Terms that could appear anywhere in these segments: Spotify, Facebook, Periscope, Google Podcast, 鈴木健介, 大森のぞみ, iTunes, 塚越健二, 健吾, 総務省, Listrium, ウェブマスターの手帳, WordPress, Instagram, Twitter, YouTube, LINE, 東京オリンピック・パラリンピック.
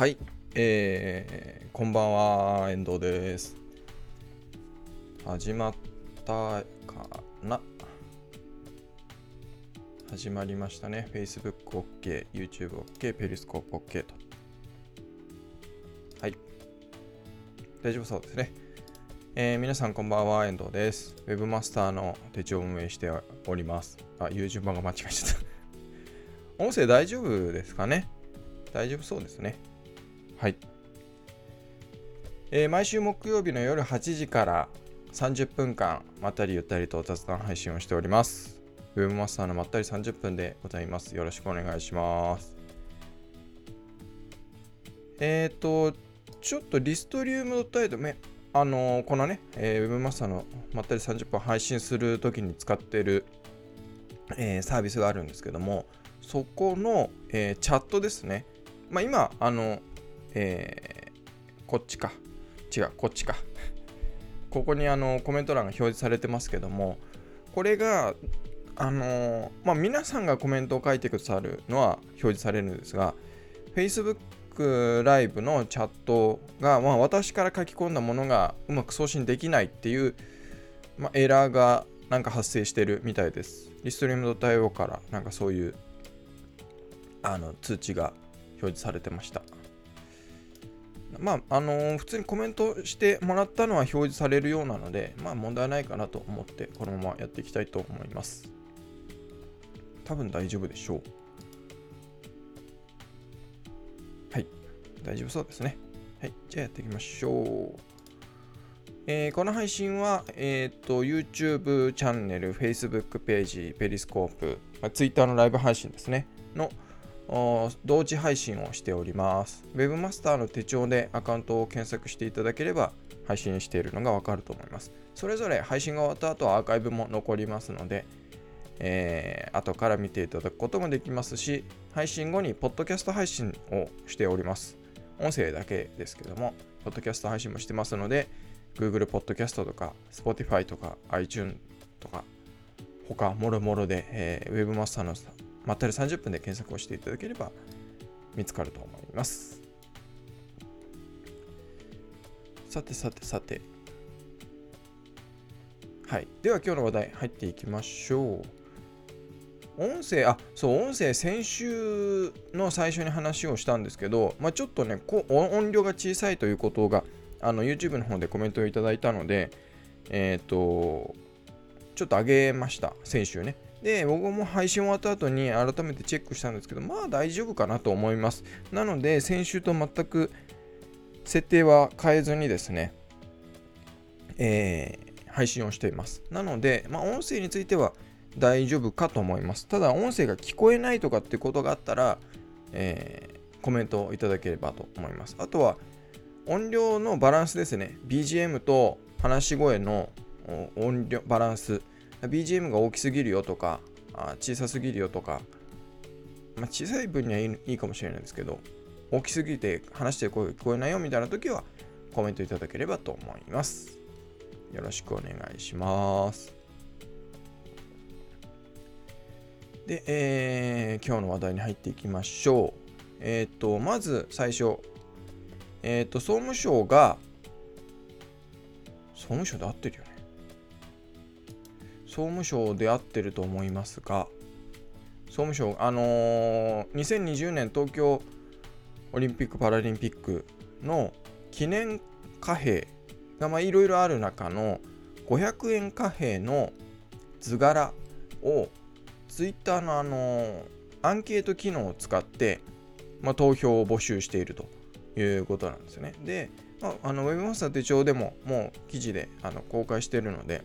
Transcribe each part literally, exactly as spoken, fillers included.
はい、えー、こんばんは、遠藤です。始まったかな。始まりましたね。 Facebook OK、 YouTube OK、 Periscope OK と。はい、大丈夫そうですね。えー、皆さんこんばんは、遠藤です。ウェブマスターの手帳を運営しております。あ、YouTube 版が間違えちゃった音声大丈夫ですかね。大丈夫そうですね。はい、えー、毎週木曜日の夜はちじからさんじゅっぷんかんまったりゆったりと雑談配信をしております。ウェブマスターのまったりさんじゅっぷんでございます。よろしくお願いします。えっとちょっとリストリウムドットアイドル、あのー、このね、えー、ウェブマスターのまったりさんじゅっぷん配信するときに使っている、えー、サービスがあるんですけども、そこの、えー、チャットですね。まあ、今、あの、えー、こっちか。違う、こっちか。ここにあのコメント欄が表示されてますけども、これが、あのーまあ、皆さんがコメントを書いてくださるのは表示されるんですが、Facebook ライブのチャットが、まあ、私から書き込んだものがうまく送信できないっていう、まあ、エラーがなんか発生してるみたいです。リストリーム.io からなんかそういうあの通知が表示されてました。まああのー、普通にコメントしてもらったのは表示されるようなので、まあ問題ないかなと思ってこのままやっていきたいと思います。多分大丈夫でしょう。はい、大丈夫そうですね。はい、じゃあやっていきましょう。えー、この配信は、えーと、YouTube チャンネル、Facebook ページ、Periscope、まあ、Twitter のライブ配信ですねの同時配信をしております。ウェブマスターの手帳でアカウントを検索していただければ配信しているのがわかると思います。それぞれ配信が終わった後はアーカイブも残りますので、えー、後から見ていただくこともできますし、配信後にポッドキャスト配信をしております。音声だけですけども、ポッドキャスト配信もしてますので、Google Podcast とか Spotify とか iTunes とか他もろもろで、えー、ウェブマスターのまったりさんじゅっぷんで検索をしていただければ見つかると思います。さてさてさて、はい、では今日の話題入っていきましょう。音声、あ、そう音声、先週の最初に話をしたんですけど、まあ、ちょっとねこう音量が小さいということがあの YouTube の方でコメントをいただいたので、えっとちょっと上げました、先週ね。で、僕も配信終わった後に改めてチェックしたんですけど、まあ大丈夫かなと思います。なので、先週と全く設定は変えずにですね、えー、配信をしています。なので、まあ音声については大丈夫かと思います。ただ、音声が聞こえないとかってことがあったら、えー、コメントをいただければと思います。あとは、音量のバランスですね。ビージーエム と話し声の音量、バランス。ビージーエム が大きすぎるよとか、小さすぎるよとか、まあ、小さい分にはいい、いいかもしれないんですけど、大きすぎて話してる声が聞こえないよみたいな時はコメントいただければと思います。よろしくお願いします。で、えー、今日の話題に入っていきましょう。えっと、まず最初、えっと、総務省が、総務省で合ってるよね。総務省で合ってると思いますが、総務省、あのー、にせんにじゅうねん東京オリンピック・パラリンピックの記念貨幣が、まあ、いろいろある中のごひゃくえん貨幣の図柄をツイッターの、あのー、アンケート機能を使って、まあ、投票を募集しているということなんですよね。で、まあ、あのウェブマスター手帳でももう記事であの公開しているので、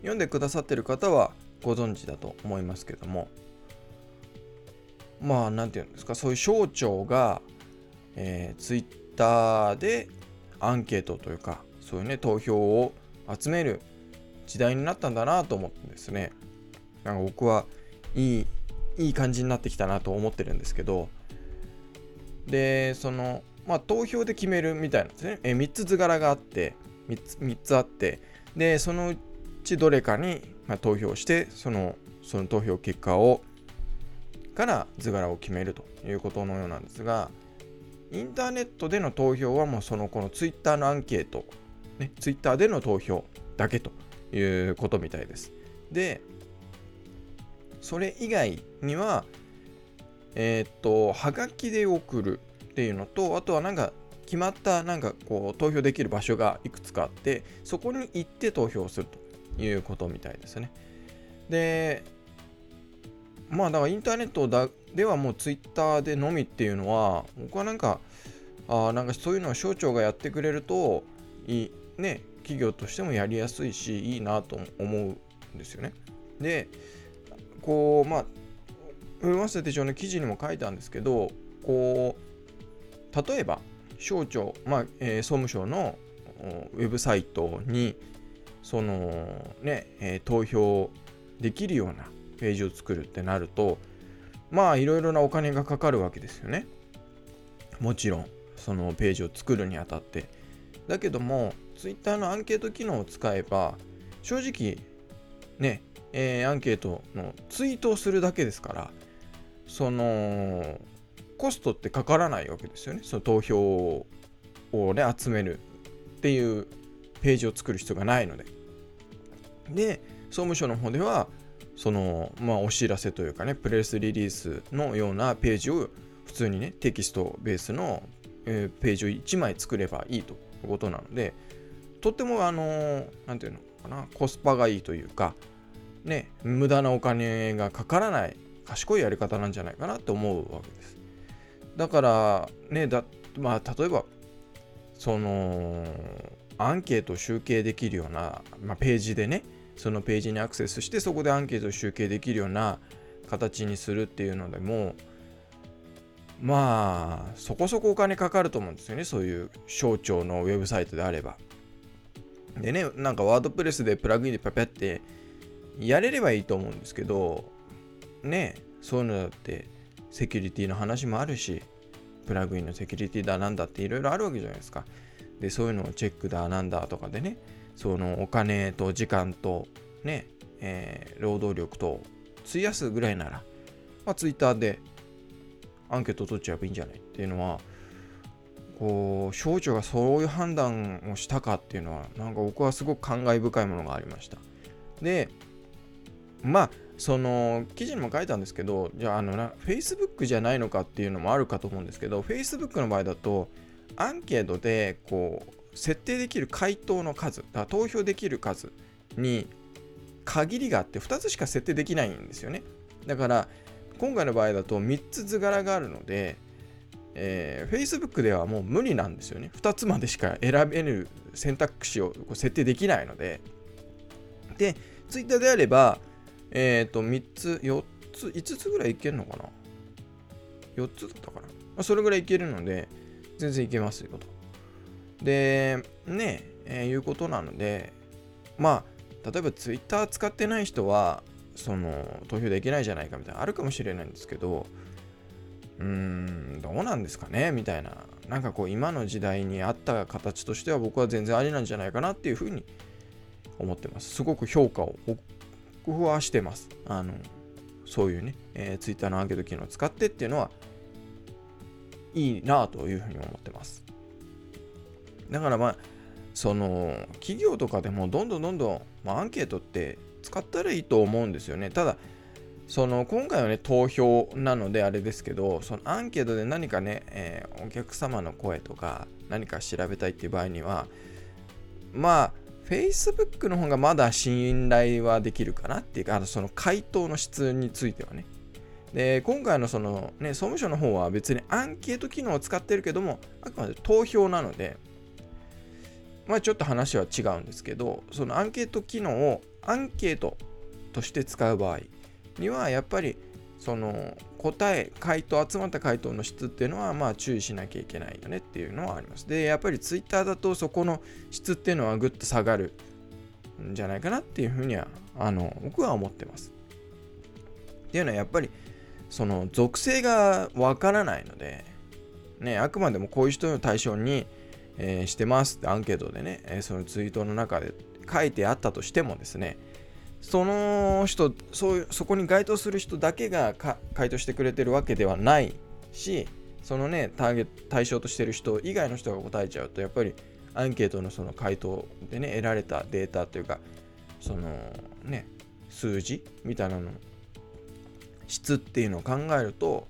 読んでくださってる方はご存知だと思いますけども、まあなんていうんですか、そういう省庁が、えー、ツイッターでアンケートというかそういうね投票を集める時代になったんだなと思ってですね、なんか僕はいいいい感じになってきたなと思ってるんですけど、でそのまあ投票で決めるみたいなんですね。えー、みっつ図柄があってみっつみっつあって、でそのうちどれかに投票して、そのその投票結果をから図柄を決めるということのようなんですが、インターネットでの投票はもうそのこのツイッターのアンケート、ね、ツイッターでの投票だけということみたいです。で、それ以外には、えー、っと、はがきで送るっていうのと、あとはなんか決まったなんかこう投票できる場所がいくつかあって、そこに行って投票するということみたいですね。で、まあだからインターネットだではもうツイッターでのみっていうのは、僕はなんか、あなんかそういうのを省庁がやってくれるといい、ね、企業としてもやりやすいし、いいなと思うんですよね。で、こう、まあ、上松手帳の記事にも書いたんですけど、こう、例えば、省庁、まあ、えー、総務省のウェブサイトに、その、ね、えー、投票できるようなページを作るってなると、まあいろいろなお金がかかるわけですよね。もちろんそのページを作るにあたってだけども、ツイッターのアンケート機能を使えば正直ね、えー、アンケートのツイートをするだけですから、そのコストってかからないわけですよね。その投票をね集めるっていうページを作る必要がないので、で総務省の方ではそのまあお知らせというかね、プレスリリースのようなページを普通にねテキストベースのページをいちまい作ればいいということなので、とってもあのなんていうのかな、コスパがいいというかね、無駄なお金がかからない賢いやり方なんじゃないかなと思うわけです。だからね、だまあ例えばそのアンケートを集計できるような、まあ、ページでね、そのページにアクセスしてそこでアンケートを集計できるような形にするっていうのでも、まあそこそこお金かかると思うんですよね。そういう省庁のウェブサイトであれば。でね、なんかワードプレスでプラグインでパパってやれればいいと思うんですけどね、そういうのだってセキュリティの話もあるし、プラグインのセキュリティだなんだっていろいろあるわけじゃないですか。でそういうのをチェックだなんだとかでね、そのお金と時間とね、えー、労働力と費やすぐらいなら、まあ、ツイッターでアンケートを取っちゃえばいいんじゃないっていうのは、こう省庁がそういう判断をしたかっていうのは、なんか僕はすごく感慨深いものがありました。で、まあその記事にも書いたんですけど、じゃああのな Facebook じゃないのかっていうのもあるかと思うんですけど、Facebook の場合だとアンケートでこう設定できる回答の数、投票できる数に限りがあってふたつしか設定できないんですよね。だから今回の場合だとみっつ図柄があるので、えー、Facebook ではもう無理なんですよね。ふたつまでしか選べる選択肢を設定できないので、で Twitter であれば、えー、とみっつよっついつつぐらいいけるのかな、よっつだったかな、それぐらいいけるので全然いけますよと。でねえー、いうことなので、まあ例えばツイッター使ってない人はその投票できないじゃないかみたいなあるかもしれないんですけど、うーんどうなんですかねみたいな、なんかこう今の時代に合った形としては僕は全然ありなんじゃないかなっていうふうに思ってます。すごく評価を僕はしてます。あのそういうね、えー、ツイッターのアンケート機能を使ってっていうのはいいなというふうに思ってます。だからまあその企業とかでもどんどんどんどん、まあ、アンケートって使ったらいいと思うんですよね。ただその今回はね投票なのであれですけど、そのアンケートで何かね、えー、お客様の声とか何か調べたいっていう場合には、まあ Facebook の方がまだ信頼はできるかなっていうか、あのその回答の質についてはね。で今回のそのね総務省の方は別にアンケート機能を使ってるけども、あくまで投票なので。まあちょっと話は違うんですけど、そのアンケート機能をアンケートとして使う場合には、やっぱりその答え、回答、集まった回答の質っていうのはまあ注意しなきゃいけないよねっていうのはあります。で、やっぱりツイッターだとそこの質っていうのはぐっと下がるんじゃないかなっていうふうには、あの、僕は思ってます。っていうのはやっぱりその属性がわからないので、ね、あくまでもこういう人を対象にえー、してますってアンケートでね、えー、そのツイートの中で書いてあったとしてもですね、その人、そう、そこに該当する人だけが回答してくれてるわけではないし、そのね、ターゲット対象としてる人以外の人が答えちゃうと、やっぱりアンケートのその回答でね、得られたデータというか、そのね、数字みたいなの質っていうのを考えると、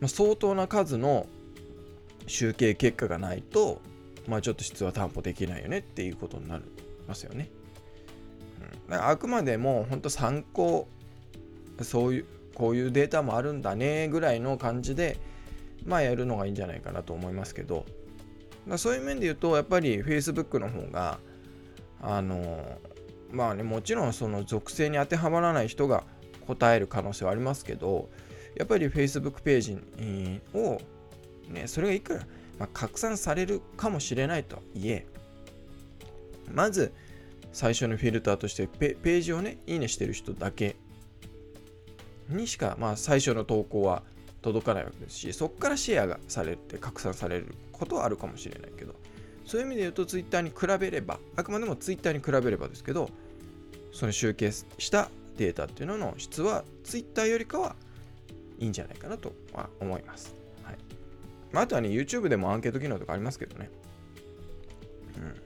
まあ、相当な数の集計結果がないと、まあ、ちょっと質は担保できないよねっていうことになりますよね。うん、だからあくまでも本当参考、そういうこういうデータもあるんだねぐらいの感じで、まあやるのがいいんじゃないかなと思いますけど、だそういう面で言うとやっぱり Facebook の方があのまあね、もちろんその属性に当てはまらない人が答える可能性はありますけど、やっぱり Facebook ページを、ね、それがいくら、まあ、拡散されるかもしれないとはいえ、まず最初のフィルターとして ペ, ページをね、いいねしてる人だけにしか、まあ、最初の投稿は届かないわけですし、そこからシェアがされて拡散されることはあるかもしれないけど、そういう意味で言うと Twitter に比べれば、あくまでも Twitter に比べればですけど、その集計したデータっていうのの質は Twitter よりかはいいんじゃないかなとは思います。はい。まあ、あとはね、YouTube でもアンケート機能とかありますけどね。うん。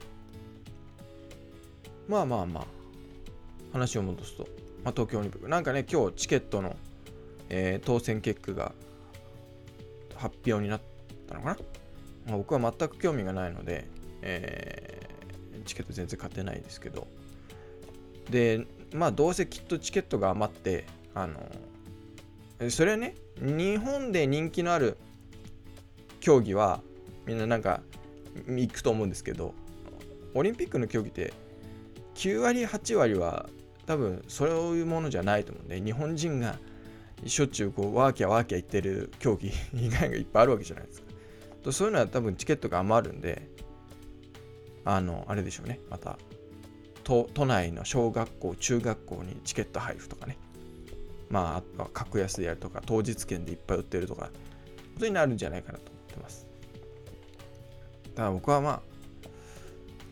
まあまあまあ、話を戻すと、まあ、東京オリンピック。なんかね、今日チケットの、えー、当選結果が発表になったのかな。まあ、僕は全く興味がないので、えー、チケット全然買ってないですけど、で、まあどうせきっとチケットが余って、あのー、それはね、日本で人気のある競技はみんななんか行くと思うんですけど、オリンピックの競技ってきゅうわりはちわりは多分そういうものじゃないと思うんで、日本人がしょっちゅうこうワーキャワーキャ言ってる競技以外がいっぱいあるわけじゃないですか。そういうのは多分チケットが余るんで、あのあれでしょうね、また 都, 都内の小学校中学校にチケット配布とかね、まああとは格安でやるとか当日券でいっぱい売ってるとかことになるんじゃないかなと思ってます。ただ僕はまあ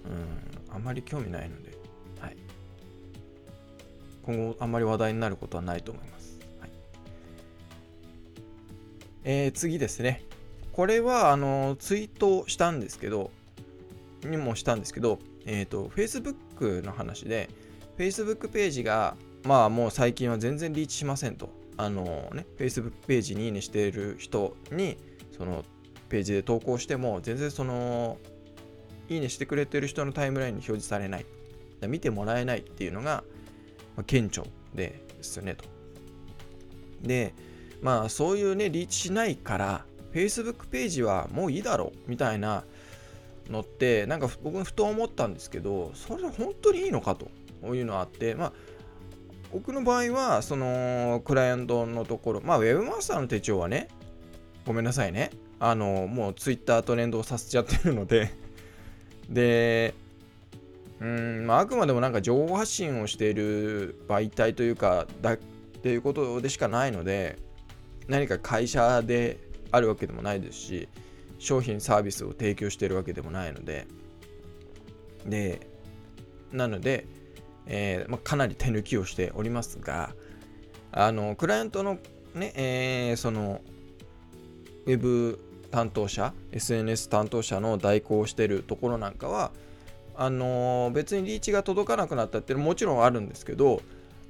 うんあんまり興味ないので、はい、今後あんまり話題になることはないと思います。はい。えー、次ですね。これはあのツイートしたんですけど、にもしたんですけど、えっと、Facebook の話で、Facebook ページが、まあもう最近は全然リーチしませんと。あのね、Facebook ページにいいねしている人に、そのページで投稿しても、全然その、いいねしてくれてる人のタイムラインに表示されない。見てもらえないっていうのが、まあ、顕著ですよねと。で、まあそういうね、リーチしないから、Facebook ページはもういいだろうみたいなのってなんか僕もふと思ったんですけど、それは本当にいいのかというのがあって、まあ僕の場合はそのクライアントのところ、まあウェブマスターの手帳はね、ごめんなさいね、あのもう Twitter と連動させちゃってるのででうーん、まああくまでもなんか情報発信をしている媒体というかだっていうことでしかないので、何か会社であるわけでもないですし、商品サービスを提供しているわけでもないので、でなので、えーまあ、かなり手抜きをしておりますが、あのクライアントのね、えー、そのウェブ担当者、 エスエヌエス 担当者の代行をしているところなんかは、あの別にリーチが届かなくなったっていうのももちろんあるんですけど、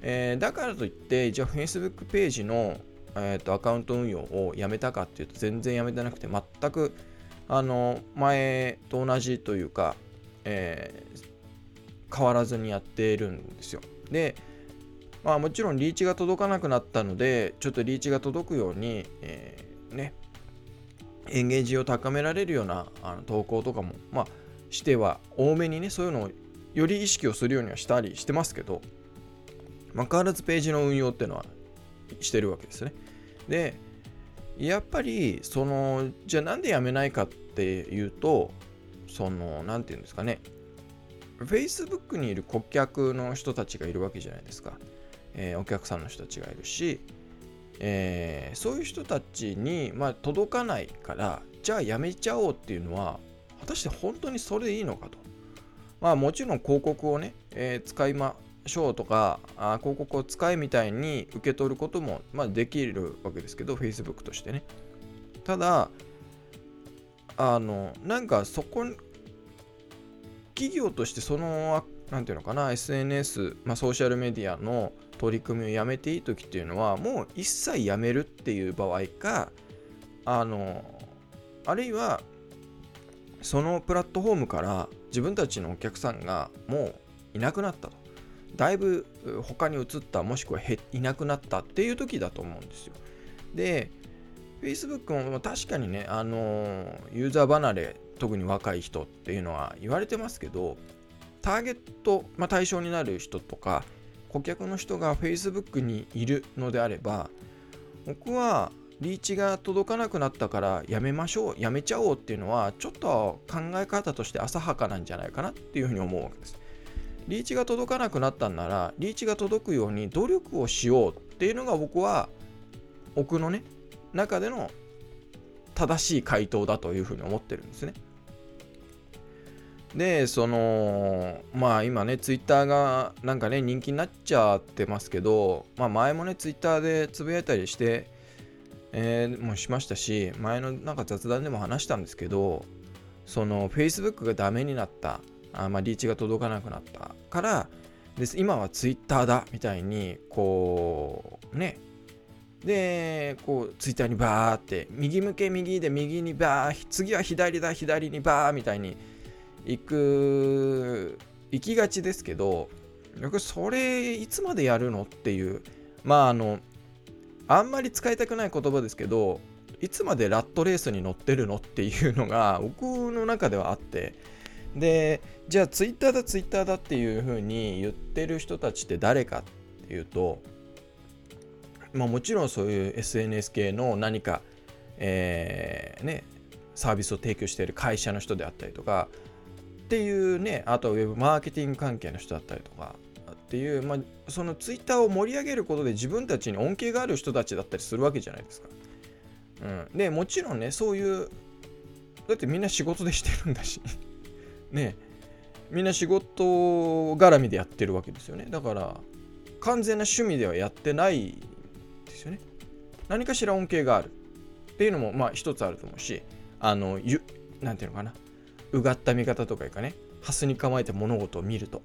えー、だからといってじゃあ Facebook ページのえーと、アカウント運用をやめたかっていうと全然やめてなくて、全くあの前と同じというか、えー、変わらずにやっているんですよ。で、まあ、もちろんリーチが届かなくなったので、ちょっとリーチが届くように、えー、ね、エンゲージを高められるようなあの投稿とかも、まあ、しては多めにね、そういうのをより意識をするようにはしたりしてますけど、まあ、変わらずページの運用っていうのはしてるわけですね。で、やっぱりそのじゃあなんでやめないかっていうと、そのなんていうんですかね、 Facebook にいる顧客の人たちがいるわけじゃないですか、えー、お客さんの人たちがいるし、えー、そういう人たちに、まあ、届かないからじゃあやめちゃおうっていうのは果たして本当にそれでいいのかと。まあもちろん広告をね、えー、使いまショーとか広告を使いみたいに受け取ることも、まあ、できるわけですけど、 Facebook としてね。ただあのなんかそこ企業としてそのなんていうのかな エスエヌエス、まあ、ソーシャルメディアの取り組みをやめていい時っていうのはもう一切やめるっていう場合か、あのあるいはそのプラットフォームから自分たちのお客さんがもういなくなったと、だいぶ他に移ったもしくはいなくなったっていう時だと思うんですよ。で Facebook も確かにねあのユーザー離れ、特に若い人っていうのは言われてますけど、ターゲット、まあ、対象になる人とか顧客の人が Facebook にいるのであれば、僕はリーチが届かなくなったからやめましょう、やめちゃおうっていうのはちょっと考え方として浅はかなんじゃないかなっていうふうに思うわけです。リーチが届かなくなったんならリーチが届くように努力をしようっていうのが僕は僕のね中での正しい回答だというふうに思ってるんですね。でそのまあ今ねツイッターがなんかね人気になっちゃってますけど、まあ、前もねツイッターでつぶやいたりして、えー、もうしましたし、前のなんか雑談でも話したんですけど、その Facebook がダメになった、あまあリーチが届かなくなったからです今はツイッターだみたいにこうねでこうツイッターにバーって右向け右で右にバー、次は左だ左にバーみたいに行く行きがちですけど、それいつまでやるのっていう、まああのあんまり使いたくない言葉ですけど、いつまでラットレースに乗ってるのっていうのが僕の中ではあって、でじゃあツイッターだツイッターだっていうふうに言ってる人たちって誰かっていうと、まあもちろんそういう エスエヌエス 系の何か、えー、ねサービスを提供している会社の人であったりとかっていうね、あとはウェブマーケティング関係の人だったりとかっていう、まあ、そのツイッターを盛り上げることで自分たちに恩恵がある人たちだったりするわけじゃないですか、うん、でもちろんねそういうだってみんな仕事でしてるんだしね、みんな仕事絡みでやってるわけですよね。だから完全な趣味ではやってないですよね。何かしら恩恵があるっていうのもまあ一つあると思うし、あのゆなんていうのかなうがった見方とかいうかね、ハスに構えて物事を見ると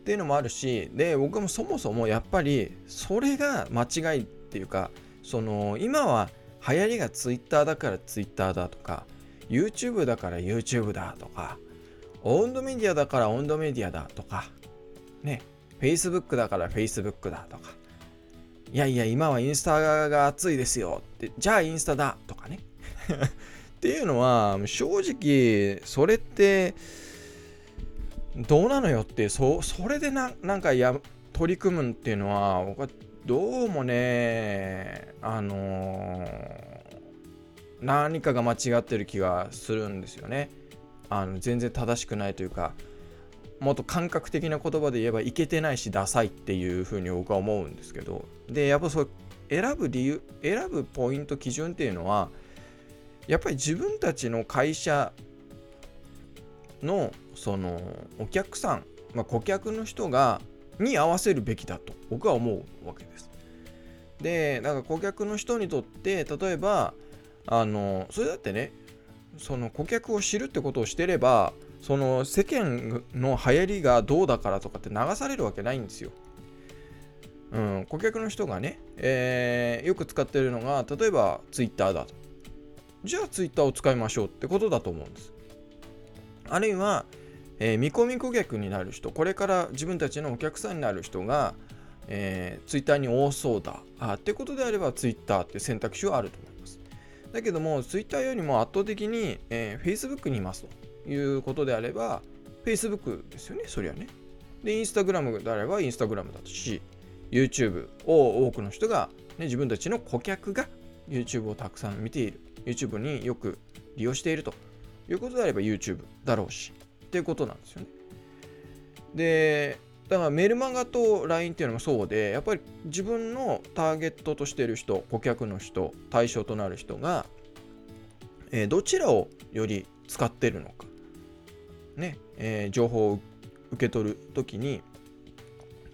っていうのもあるし、で僕もそもそもやっぱりそれが間違いっていうか、その今は流行りがツイッターだからツイッターだとか YouTube だから YouTube だとかオウンドメディアだからオウンドメディアだとかね、 Facebook だから Facebook だとか、いやいや今はインスタが熱いですよって、じゃあインスタだとかねっていうのは正直それってどうなのよって、 そ, それで な, なんかや取り組むっていうのは僕はどうもねあのー、何かが間違ってる気がするんですよね。あの全然正しくないというか、もっと感覚的な言葉で言えばイケてないしダサいっていうふうに僕は思うんですけど、でやっぱそう選ぶ理由選ぶポイント基準っていうのはやっぱり自分たちの会社のそのお客さん、まあ、顧客の人がに合わせるべきだと僕は思うわけです。で、なんか顧客の人にとって例えばあのそれだってね、その顧客を知るってことをしてれば、その世間の流行りがどうだからとかって流されるわけないんですよ。うん、顧客の人がね、えー、よく使ってるのが例えばツイッターだと。じゃあツイッターを使いましょうってことだと思うんです。あるいは、えー、見込み顧客になる人、これから自分たちのお客さんになる人が、えー、ツイッターに多そうだあってことであればツイッターって選択肢はあると思います。だけどもツイッターよりも圧倒的に、えー、Facebook にいますということであれば Facebook ですよね、そりゃね。で Instagram であれば Instagram だし、 YouTube を多くの人が、ね、自分たちの顧客が YouTube をたくさん見ている、YouTube によく利用しているということであれば YouTube だろうしっていうことなんですよね。で、だからメルマガと ライン っていうのもそうで、やっぱり自分のターゲットとしている人、顧客の人、対象となる人が、えー、どちらをより使っているのかね、えー、情報を受け取るときに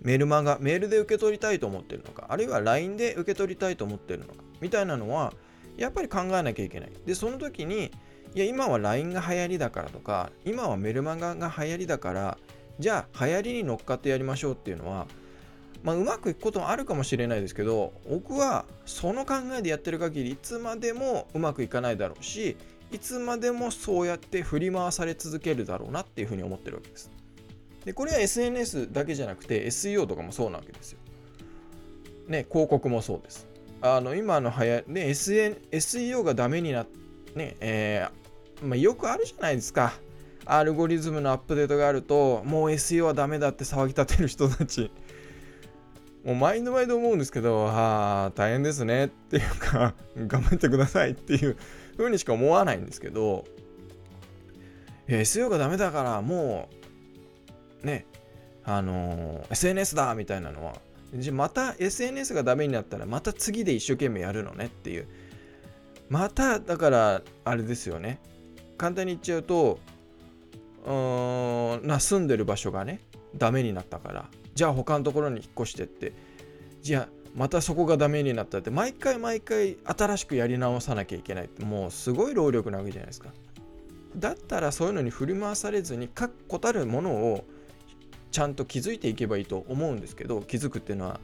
メルマガ、メールで受け取りたいと思ってるのか、あるいは ライン で受け取りたいと思ってるのか、みたいなのはやっぱり考えなきゃいけない。で、その時に、いや、今は ライン が流行りだからとか、今はメルマガが流行りだから、じゃあ流行りに乗っかってやりましょうっていうのは、まあ、うまくいくこともあるかもしれないですけど、僕はその考えでやってる限りいつまでもうまくいかないだろうし、いつまでもそうやって振り回され続けるだろうなっていうふうに思ってるわけです。で、これは エスエヌエス だけじゃなくて エスイーオー とかもそうなわけですよね。広告もそうです。あの今の流行り、ね、エスイーオー がダメになってね、えーまあ、よくあるじゃないですか。アルゴリズムのアップデートがあるともう エスイーオー はダメだって騒ぎ立てる人たち、もう毎度毎度思うんですけど、ああ大変ですねっていうか頑張ってくださいっていう風にしか思わないんですけど、 エスイーオー がダメだからもうね、あのー、エスエヌエス だみたいなのは、じゃまた エスエヌエス がダメになったらまた次で一生懸命やるのねっていう、まただからあれですよね、簡単に言っちゃうと、うーんな住んでる場所がねダメになったから、じゃあ他のところに引っ越してって、じゃあまたそこがダメになったって、毎回毎回新しくやり直さなきゃいけないって、もうすごい労力なわけじゃないですか。だったらそういうのに振り回されずに確固たるものをちゃんと築いていけばいいと思うんですけど、築くっていうのは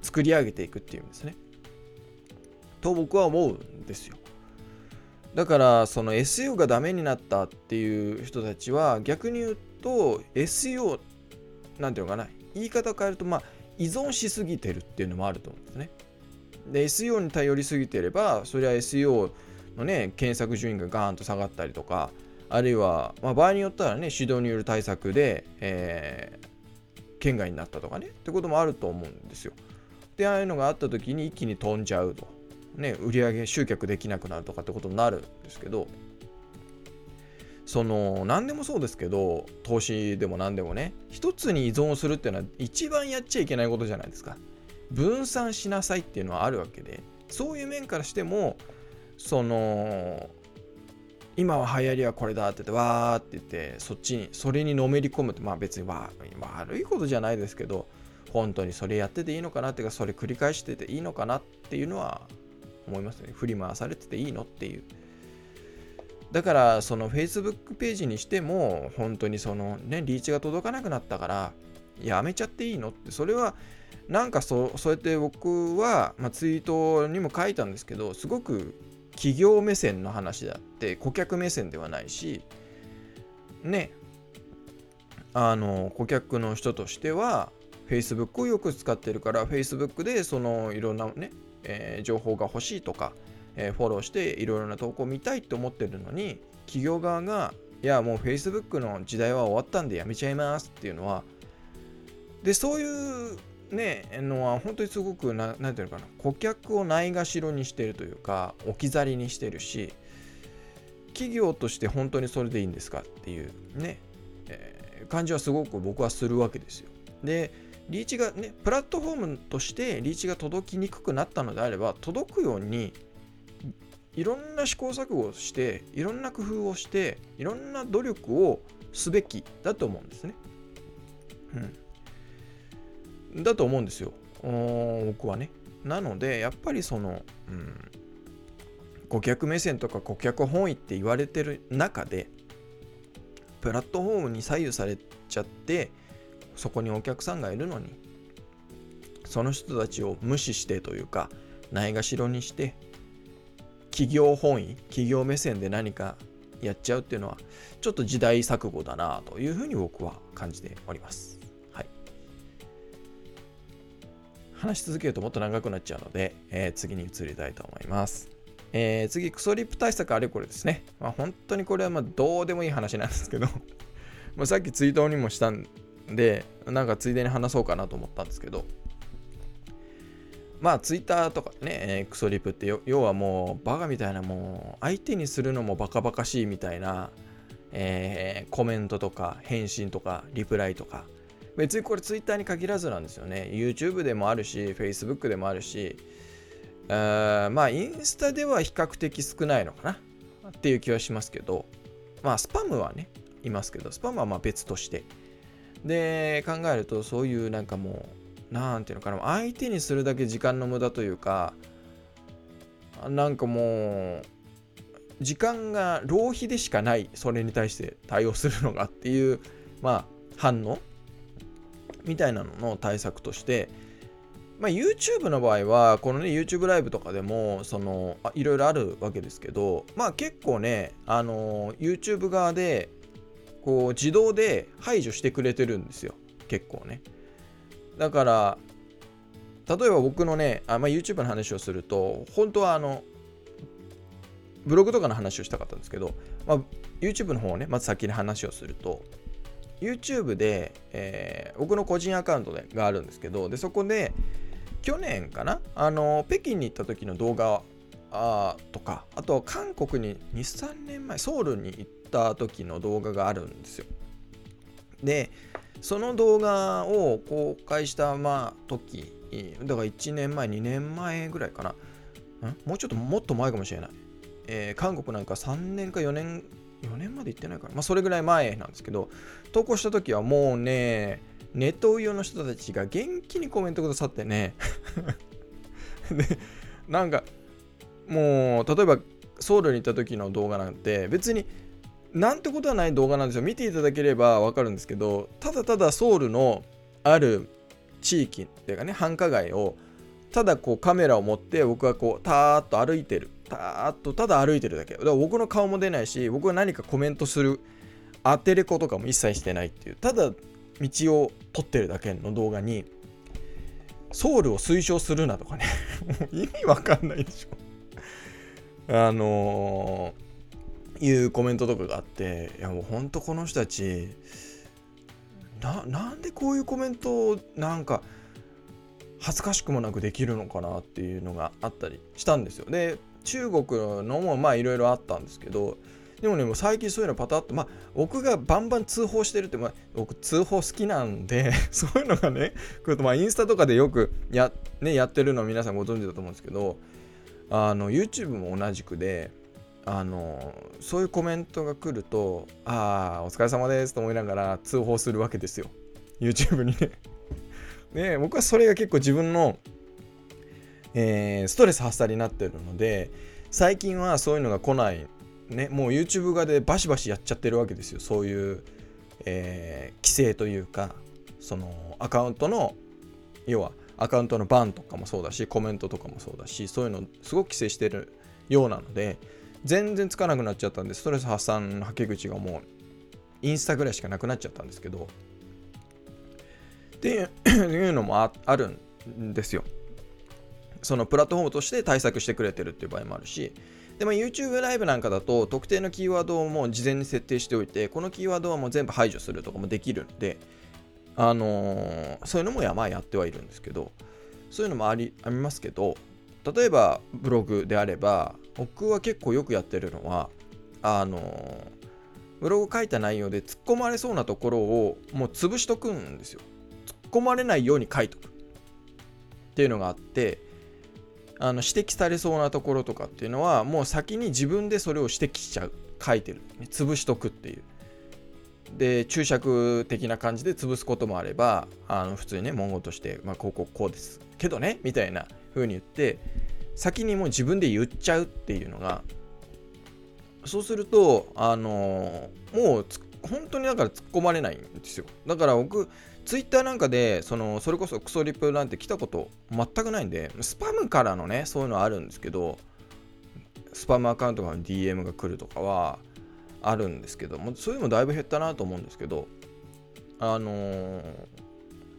作り上げていくっていうんですねと僕は思うんですよ。だからその エスイーオー がダメになったっていう人たちは、逆に言うと エスイーオー なんていうのかな、言い方を変えると、まあ、依存しすぎてるっていうのもあると思うんですね。で、 エスイーオー に頼りすぎてれば、それは エスイーオー のね、検索順位がガーンと下がったりとか、あるいは、まあ、場合によったらね、指導による対策で、えー、県外になったとかね、ってこともあると思うんですよ。で、ああいうのがあった時に一気に飛んじゃうと、ね、売り上げ集客できなくなるとかってことになるんですけど、その何でもそうですけど、投資でも何でもね、一つに依存するっていうのは一番やっちゃいけないことじゃないですか。分散しなさいっていうのはあるわけで、そういう面からしても、その今は流行りはこれだって言ってわーって言ってそっちにそれにのめり込むって、まあ別にわ悪いことじゃないですけど、本当にそれやってていいのかなっていうか、それ繰り返してていいのかなっていうのは思いますね。振り回されてていいのっていう。だからその Facebook ページにしても、本当にそのねリーチが届かなくなったからやめちゃっていいのって、それはなんか そ, そうやって僕は、まあ、ツイートにも書いたんですけど、すごく企業目線の話であって顧客目線ではないしね、あの顧客の人としては Facebook をよく使ってるから、 Facebook でそのいろんなね、えー、情報が欲しいとか、えー、フォローしていろいろな投稿を見たいと思ってるのに、企業側がいやもう Facebook の時代は終わったんでやめちゃいますっていうのは、でそういうねのは本当にすごく な, なんていうのかな、顧客をないがしろにしてるというか置き去りにしてるし、企業として本当にそれでいいんですかっていうね、えー、感じはすごく僕はするわけですよ。でリーチがね、プラットフォームとしてリーチが届きにくくなったのであれば、届くようにいろんな試行錯誤をして、いろんな工夫をして、いろんな努力をすべきだと思うんですね、うん、だと思うんですよ僕はね。なのでやっぱりその、うん、顧客目線とか顧客本位って言われてる中で、プラットフォームに左右されちゃって、そこにお客さんがいるのにその人たちを無視してというか、ないがしろにして企業本位、企業目線で何かやっちゃうっていうのは、ちょっと時代錯誤だなというふうに僕は感じております。はい。話し続けるともっと長くなっちゃうので、えー、次に移りたいと思います。えー、次、クソリップ対策あれこれですね。まあ、本当にこれはまあどうでもいい話なんですけど、さっきツイートにもしたんで、なんかついでに話そうかなと思ったんですけど、まあツイッターとかね、クソリプってよ要はもうバカみたいな、もう相手にするのもバカバカしいみたいな、えー、コメントとか返信とかリプライとか、別にこれツイッターに限らずなんですよね。 YouTube でもあるし Facebook でもあるし、あまあインスタでは比較的少ないのかなっていう気はしますけど、まあスパムはねいますけど、スパムはまあ別としてで考えると、そういうなんかもうなんていうのかな、相手にするだけ時間の無駄というか、なんかもう時間が浪費でしかない、それに対して対応するのがっていう、まあ反応みたいなのの対策として、まあ、YouTube の場合はこのね YouTube ライブとかでもそのいろいろあるわけですけど、まあ結構ね、あの YouTube 側でこう自動で排除してくれてるんですよ、結構ね。だから例えば僕のね、あ、まあ、YouTube の話をすると、本当はあのブログとかの話をしたかったんですけど、まあ、YouTube の方をねまず先に話をすると、 YouTube で、えー、僕の個人アカウントでがあるんですけど、でそこで去年かな、あの北京に行った時の動画あとか、あと韓国に にさんねんまえソウルに行った時の動画があるんですよ。でその動画を公開したまあ時だからいちねんまえにねんまえぐらいかな、んもうちょっともっと前かもしれない、えー、韓国なんかさんねんかよねんよねんまで行ってないから、まあそれぐらい前なんですけど、投稿した時はもうねネット運用の人たちが元気にコメントくださってねでなんかもう例えばソウルに行った時の動画なんて別になんてことはない動画なんですよ。見ていただければわかるんですけど、ただただソウルのある地域っていうかね、繁華街をただこうカメラを持って僕がこうたーっと歩いてる、たーっとただ歩いてるだけ。だから僕の顔も出ないし、僕が何かコメントするアテレコとかも一切してないっていう、ただ道を撮ってるだけの動画にソウルを推奨するなとかねもう意味わかんないでしょあのーいうコメントとかがあって、いやもうほんとこの人たち な, なんでこういうコメントをなんか恥ずかしくもなくできるのかなっていうのがあったりしたんですよ。で中国のもまあいろいろあったんですけど、でもねもう最近そういうのパタッと、まあ僕がバンバン通報してるって、まあ僕通報好きなんでそういうのがね来ると、まあインスタとかでよく や,、ね、やってるの皆さんご存知だと思うんですけど、あの YouTube も同じくで、あのそういうコメントが来ると、ああお疲れ様ですと思いながら通報するわけですよ YouTube にねで僕はそれが結構自分の、えー、ストレス発散になってるので、最近はそういうのが来ないね、もう YouTube 側でバシバシやっちゃってるわけですよ、そういう、えー、規制というか、そのアカウントの要はアカウントのバンとかもそうだし、コメントとかもそうだし、そういうのすごく規制してるようなので全然つかなくなっちゃったんで、ストレス発散のはけ口がもうインスタぐらいしかなくなっちゃったんですけど、っていうのも あ, あるんですよ。そのプラットフォームとして対策してくれてるっていう場合もあるし、で、まあ、YouTube ライブなんかだと特定のキーワードをもう事前に設定しておいて、このキーワードはもう全部排除するとかもできるので、あのー、そういうのもやまあやってはいるんですけど、そういうのもあり、ありますけど、例えばブログであれば僕は結構よくやってるのは、あのブログ書いた内容で突っ込まれそうなところをもう潰しとくんですよ。突っ込まれないように書いとくっていうのがあって、あの指摘されそうなところとかっていうのはもう先に自分でそれを指摘しちゃう、書いてる、潰しとくっていう。で注釈的な感じで潰すこともあれば、あの普通にね文言として、まあ、こうこうこうですけどねみたいな風に言って先にもう自分で言っちゃうっていうのが、そうするとあのもう本当にだから突っ込まれないんですよ。だから僕ツイッターなんかで そ, のそれこそクソリプなんて来たこと全くないんで、スパムからのねそういうのあるんですけど、スパムアカウントからの ディーエム が来るとかはあるんですけども、そういうのもだいぶ減ったなと思うんですけど、あの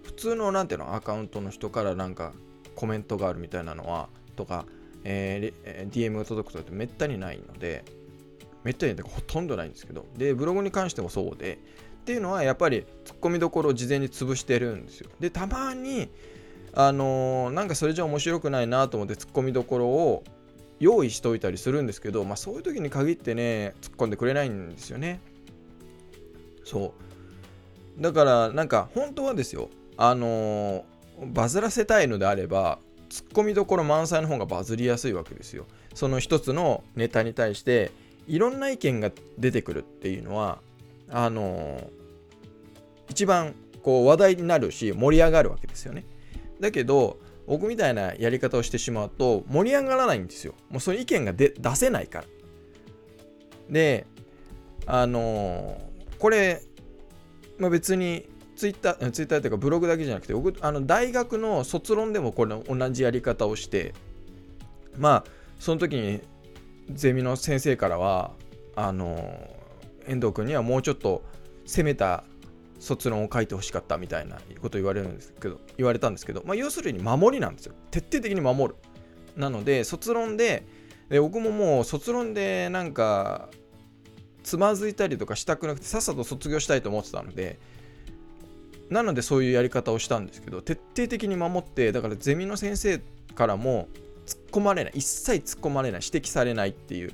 普通のなんていうのアカウントの人からなんかコメントがあるみたいなのはとか、えー、ディーエム が届くとかってめったにないので、めったにほとんどないんですけど、でブログに関してもそうで、っていうのはやっぱりツッコミどころを事前に潰してるんですよ。でたまにあのー、なんかそれじゃ面白くないなと思ってツッコミどころを用意しておいたりするんですけど、まあそういう時に限ってね突っ込んでくれないんですよね。そうだからなんか本当はですよ、あのー、バズらせたいのであればツッコミどころ満載の方がバズりやすいわけですよ。その一つのネタに対していろんな意見が出てくるっていうのはあのー、一番こう話題になるし盛り上がるわけですよね。だけど僕みたいなやり方をしてしまうと盛り上がらないんですよ。もうその意見が出せないから。で、あのー、これ、まあ、別にツイッター、ツイッターというかブログだけじゃなくて、僕あの大学の卒論でもこれ同じやり方をして、まあその時にゼミの先生からはあのー、遠藤君にはもうちょっと攻めた卒論を書いてほしかったみたいなことを言われるんですけど、言われたんですけど、まあ要するに守りなんですよ。徹底的に守る。なので卒論で、で僕ももう卒論でなんかつまずいたりとかしたくなくて、さっさと卒業したいと思ってたので、なのでそういうやり方をしたんですけど、徹底的に守って、だからゼミの先生からも突っ込まれない、一切突っ込まれない、指摘されないっていう、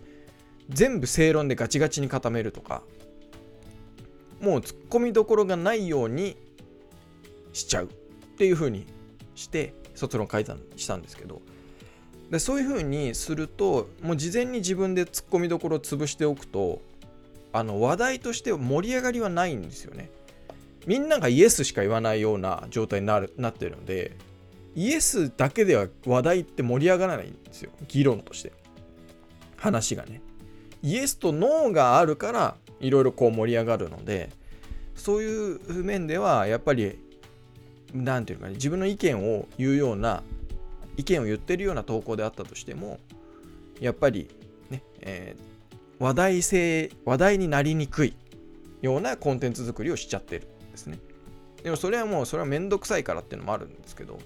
全部正論でガチガチに固めるとか、もう突っ込みどころがないようにしちゃうっていう風にして卒論書いたしたんですけど、でそういう風にすると、もう事前に自分で突っ込みどころを潰しておくと、あの話題として盛り上がりはないんですよね。みんながイエスしか言わないような状態に な, るなってるので、イエスだけでは話題って盛り上がらないんですよ、議論として話がね。イエスとノーがあるからいろいろこう盛り上がるので、そういう面ではやっぱりなんていうかね、自分の意見を言うような、意見を言ってるような投稿であったとしても、やっぱりね、えー、話題性話題になりにくいようなコンテンツ作りをしちゃってるんですね。でもそれはもうそれはめんどくさいからっていうのもあるんですけど、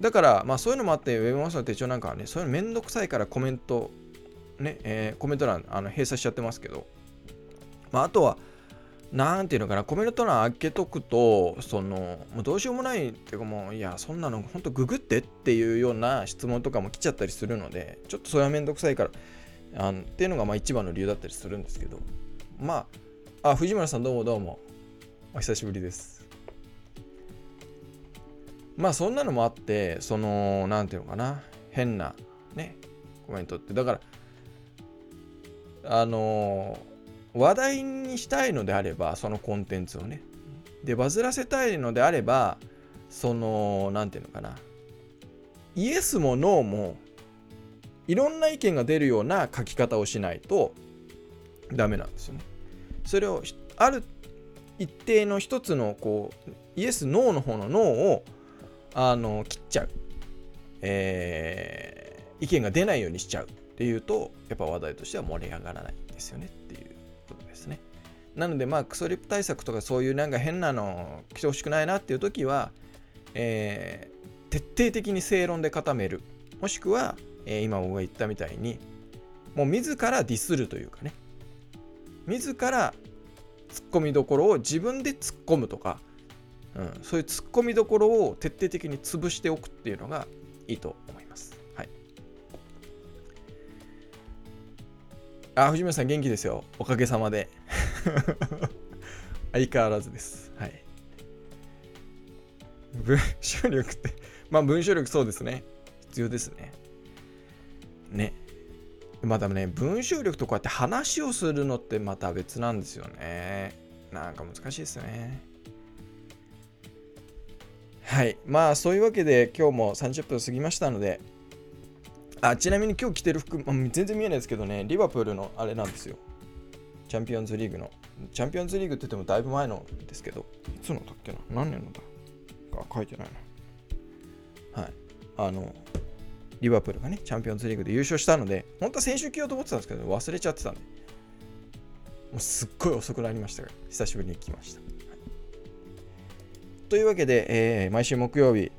だからまあそういうのもあって、ウェブマスターの手帳なんかはね、そういうのめんどくさいからコメントね、えー、コメント欄あの閉鎖しちゃってますけど、まあ、あとは、なんていうのかな、コメント欄開けとくと、その、もうどうしようもないっていうか、もう、いや、そんなの、ほんとググってっていうような質問とかも来ちゃったりするので、ちょっとそれはめんどくさいから、あのっていうのが、まあ、一番の理由だったりするんですけど、まあ、あ、藤村さん、どうもどうも、お久しぶりです。まあ、そんなのもあって、その、なんていうのかな、変な、ね、コメントって、だから、あのー、話題にしたいのであれば、そのコンテンツをね、でバズらせたいのであれば、そのなんていうのかな、イエスもノーもいろんな意見が出るような書き方をしないとダメなんですよね。それをある一定の一つのこうイエスノーの方のノーをあの切っちゃう、えー、意見が出ないようにしちゃうっていうと、やっぱ話題としては盛り上がらないんですよねっていうですね。なのでまあクソリップ対策とか、そういうなんか変なの来てほしくないなっていう時は、えー、徹底的に正論で固める、もしくは、えー、今僕が言ったみたいに、もう自らディスるというかね、自ら突っ込みどころを自分で突っ込むとか、うん、そういう突っ込みどころを徹底的に潰しておくっていうのがいいと思います。あ、藤村さん元気ですよ。おかげさまで。相変わらずです。はい。文章力って、まあ文章力そうですね。必要ですね。ね。またね、文章力とこうやって話をするのってまた別なんですよね。なんか難しいですね。はい。まあそういうわけで今日もさんじゅっぷん過ぎましたので、あ、ちなみに今日着てる服、全然見えないですけどね、リバプールのあれなんですよ。チャンピオンズリーグの。チャンピオンズリーグって言ってもだいぶ前のですけど、いつのだっけな、何年のだあ、書いてないな。はい。あの、リバプールがね、チャンピオンズリーグで優勝したので、本当は先週着ようと思ってたんですけど、忘れちゃってたんで、もうすっごい遅くなりましたが、久しぶりに来ました。はい、というわけで、えー、毎週木曜日、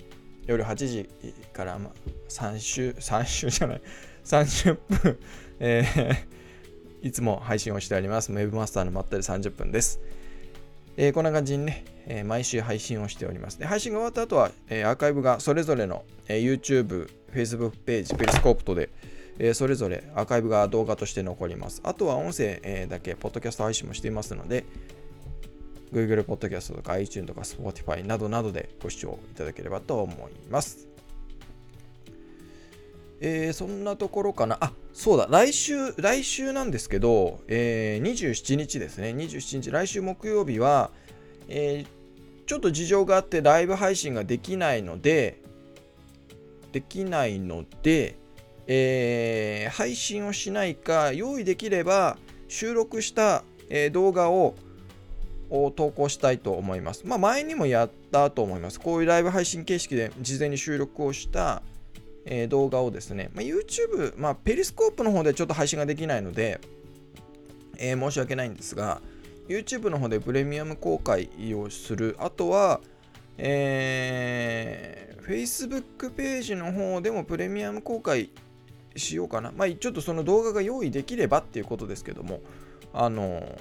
夜はちじから、ま、3週、3週じゃない、さんじゅっぷん、えー、いつも配信をしております。ウェブマスターのまったりさんじゅっぷんです。えー、こんな感じにね、えー、毎週配信をしております。で、配信が終わった後は、えー、アーカイブがそれぞれの、えー、YouTube、Facebook ページ、Periscope とで、えー、それぞれアーカイブが動画として残ります。あとは音声、えー、だけ、ポッドキャスト配信もしていますので、Google Podcast とか iTunes とか Spotify などなどでご視聴いただければと思います。えー、そんなところかな。あ、そうだ。来週、来週なんですけど、えー、にじゅうしちにちですね。にじゅうしちにち、来週木曜日は、えー、ちちょっと事情があってライブ配信ができないのでできないので、えー、配信をしないか、用意できれば収録した動画を投稿したいと思います。まあ、前にもやったと思います。こういうライブ配信形式で事前に収録をした動画をですね、まあ、YouTube、まあ、Periscope の方でちょっと配信ができないので、えー、申し訳ないんですが、YouTube の方でプレミアム公開をする、あとは、えー、Facebook ページの方でもプレミアム公開しようかな。まあ、ちょっとその動画が用意できればっていうことですけども、あのー、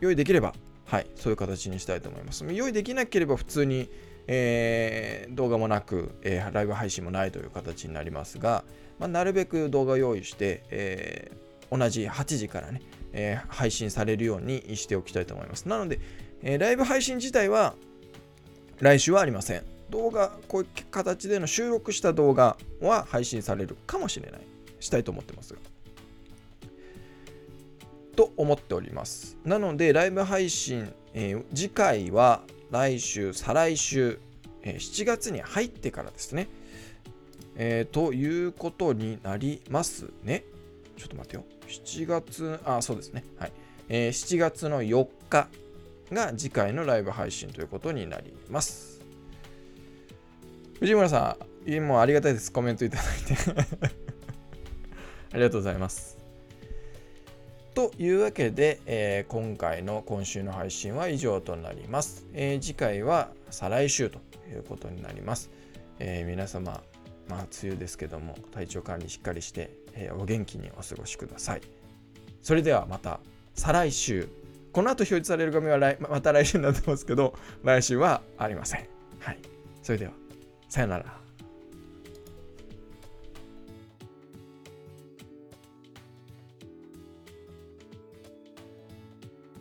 用意できれば、はい、そういう形にしたいと思います。用意できなければ普通に、えー、動画もなく、えー、ライブ配信もないという形になりますが、まあ、なるべく動画用意して、えー同じはちじからね、えー、配信されるようにしておきたいと思います。なので、えー、ライブ配信自体は来週はありません。動画、こういう形での収録した動画は配信されるかもしれない。したいと思ってますが。と思っております。なので、ライブ配信、えー、次回は来週、再来週、えー、しちがつに入ってからですね、えー。ということになりますね。ちょっと待ってよ。しちがつ、あ、そうですね。はい。えー、しちがつのよっかが次回のライブ配信ということになります。藤村さん、もうありがたいです。コメントいただいて。ありがとうございます。というわけで、えー、今回の今週の配信は以上となります。えー、次回は再来週ということになります。えー、皆様、まあ、梅雨ですけども、体調管理しっかりして、えー、お元気にお過ごしください。それではまた再来週、この後表示される画面は来また来週になってますけど、来週はありません。はい、それではさよなら。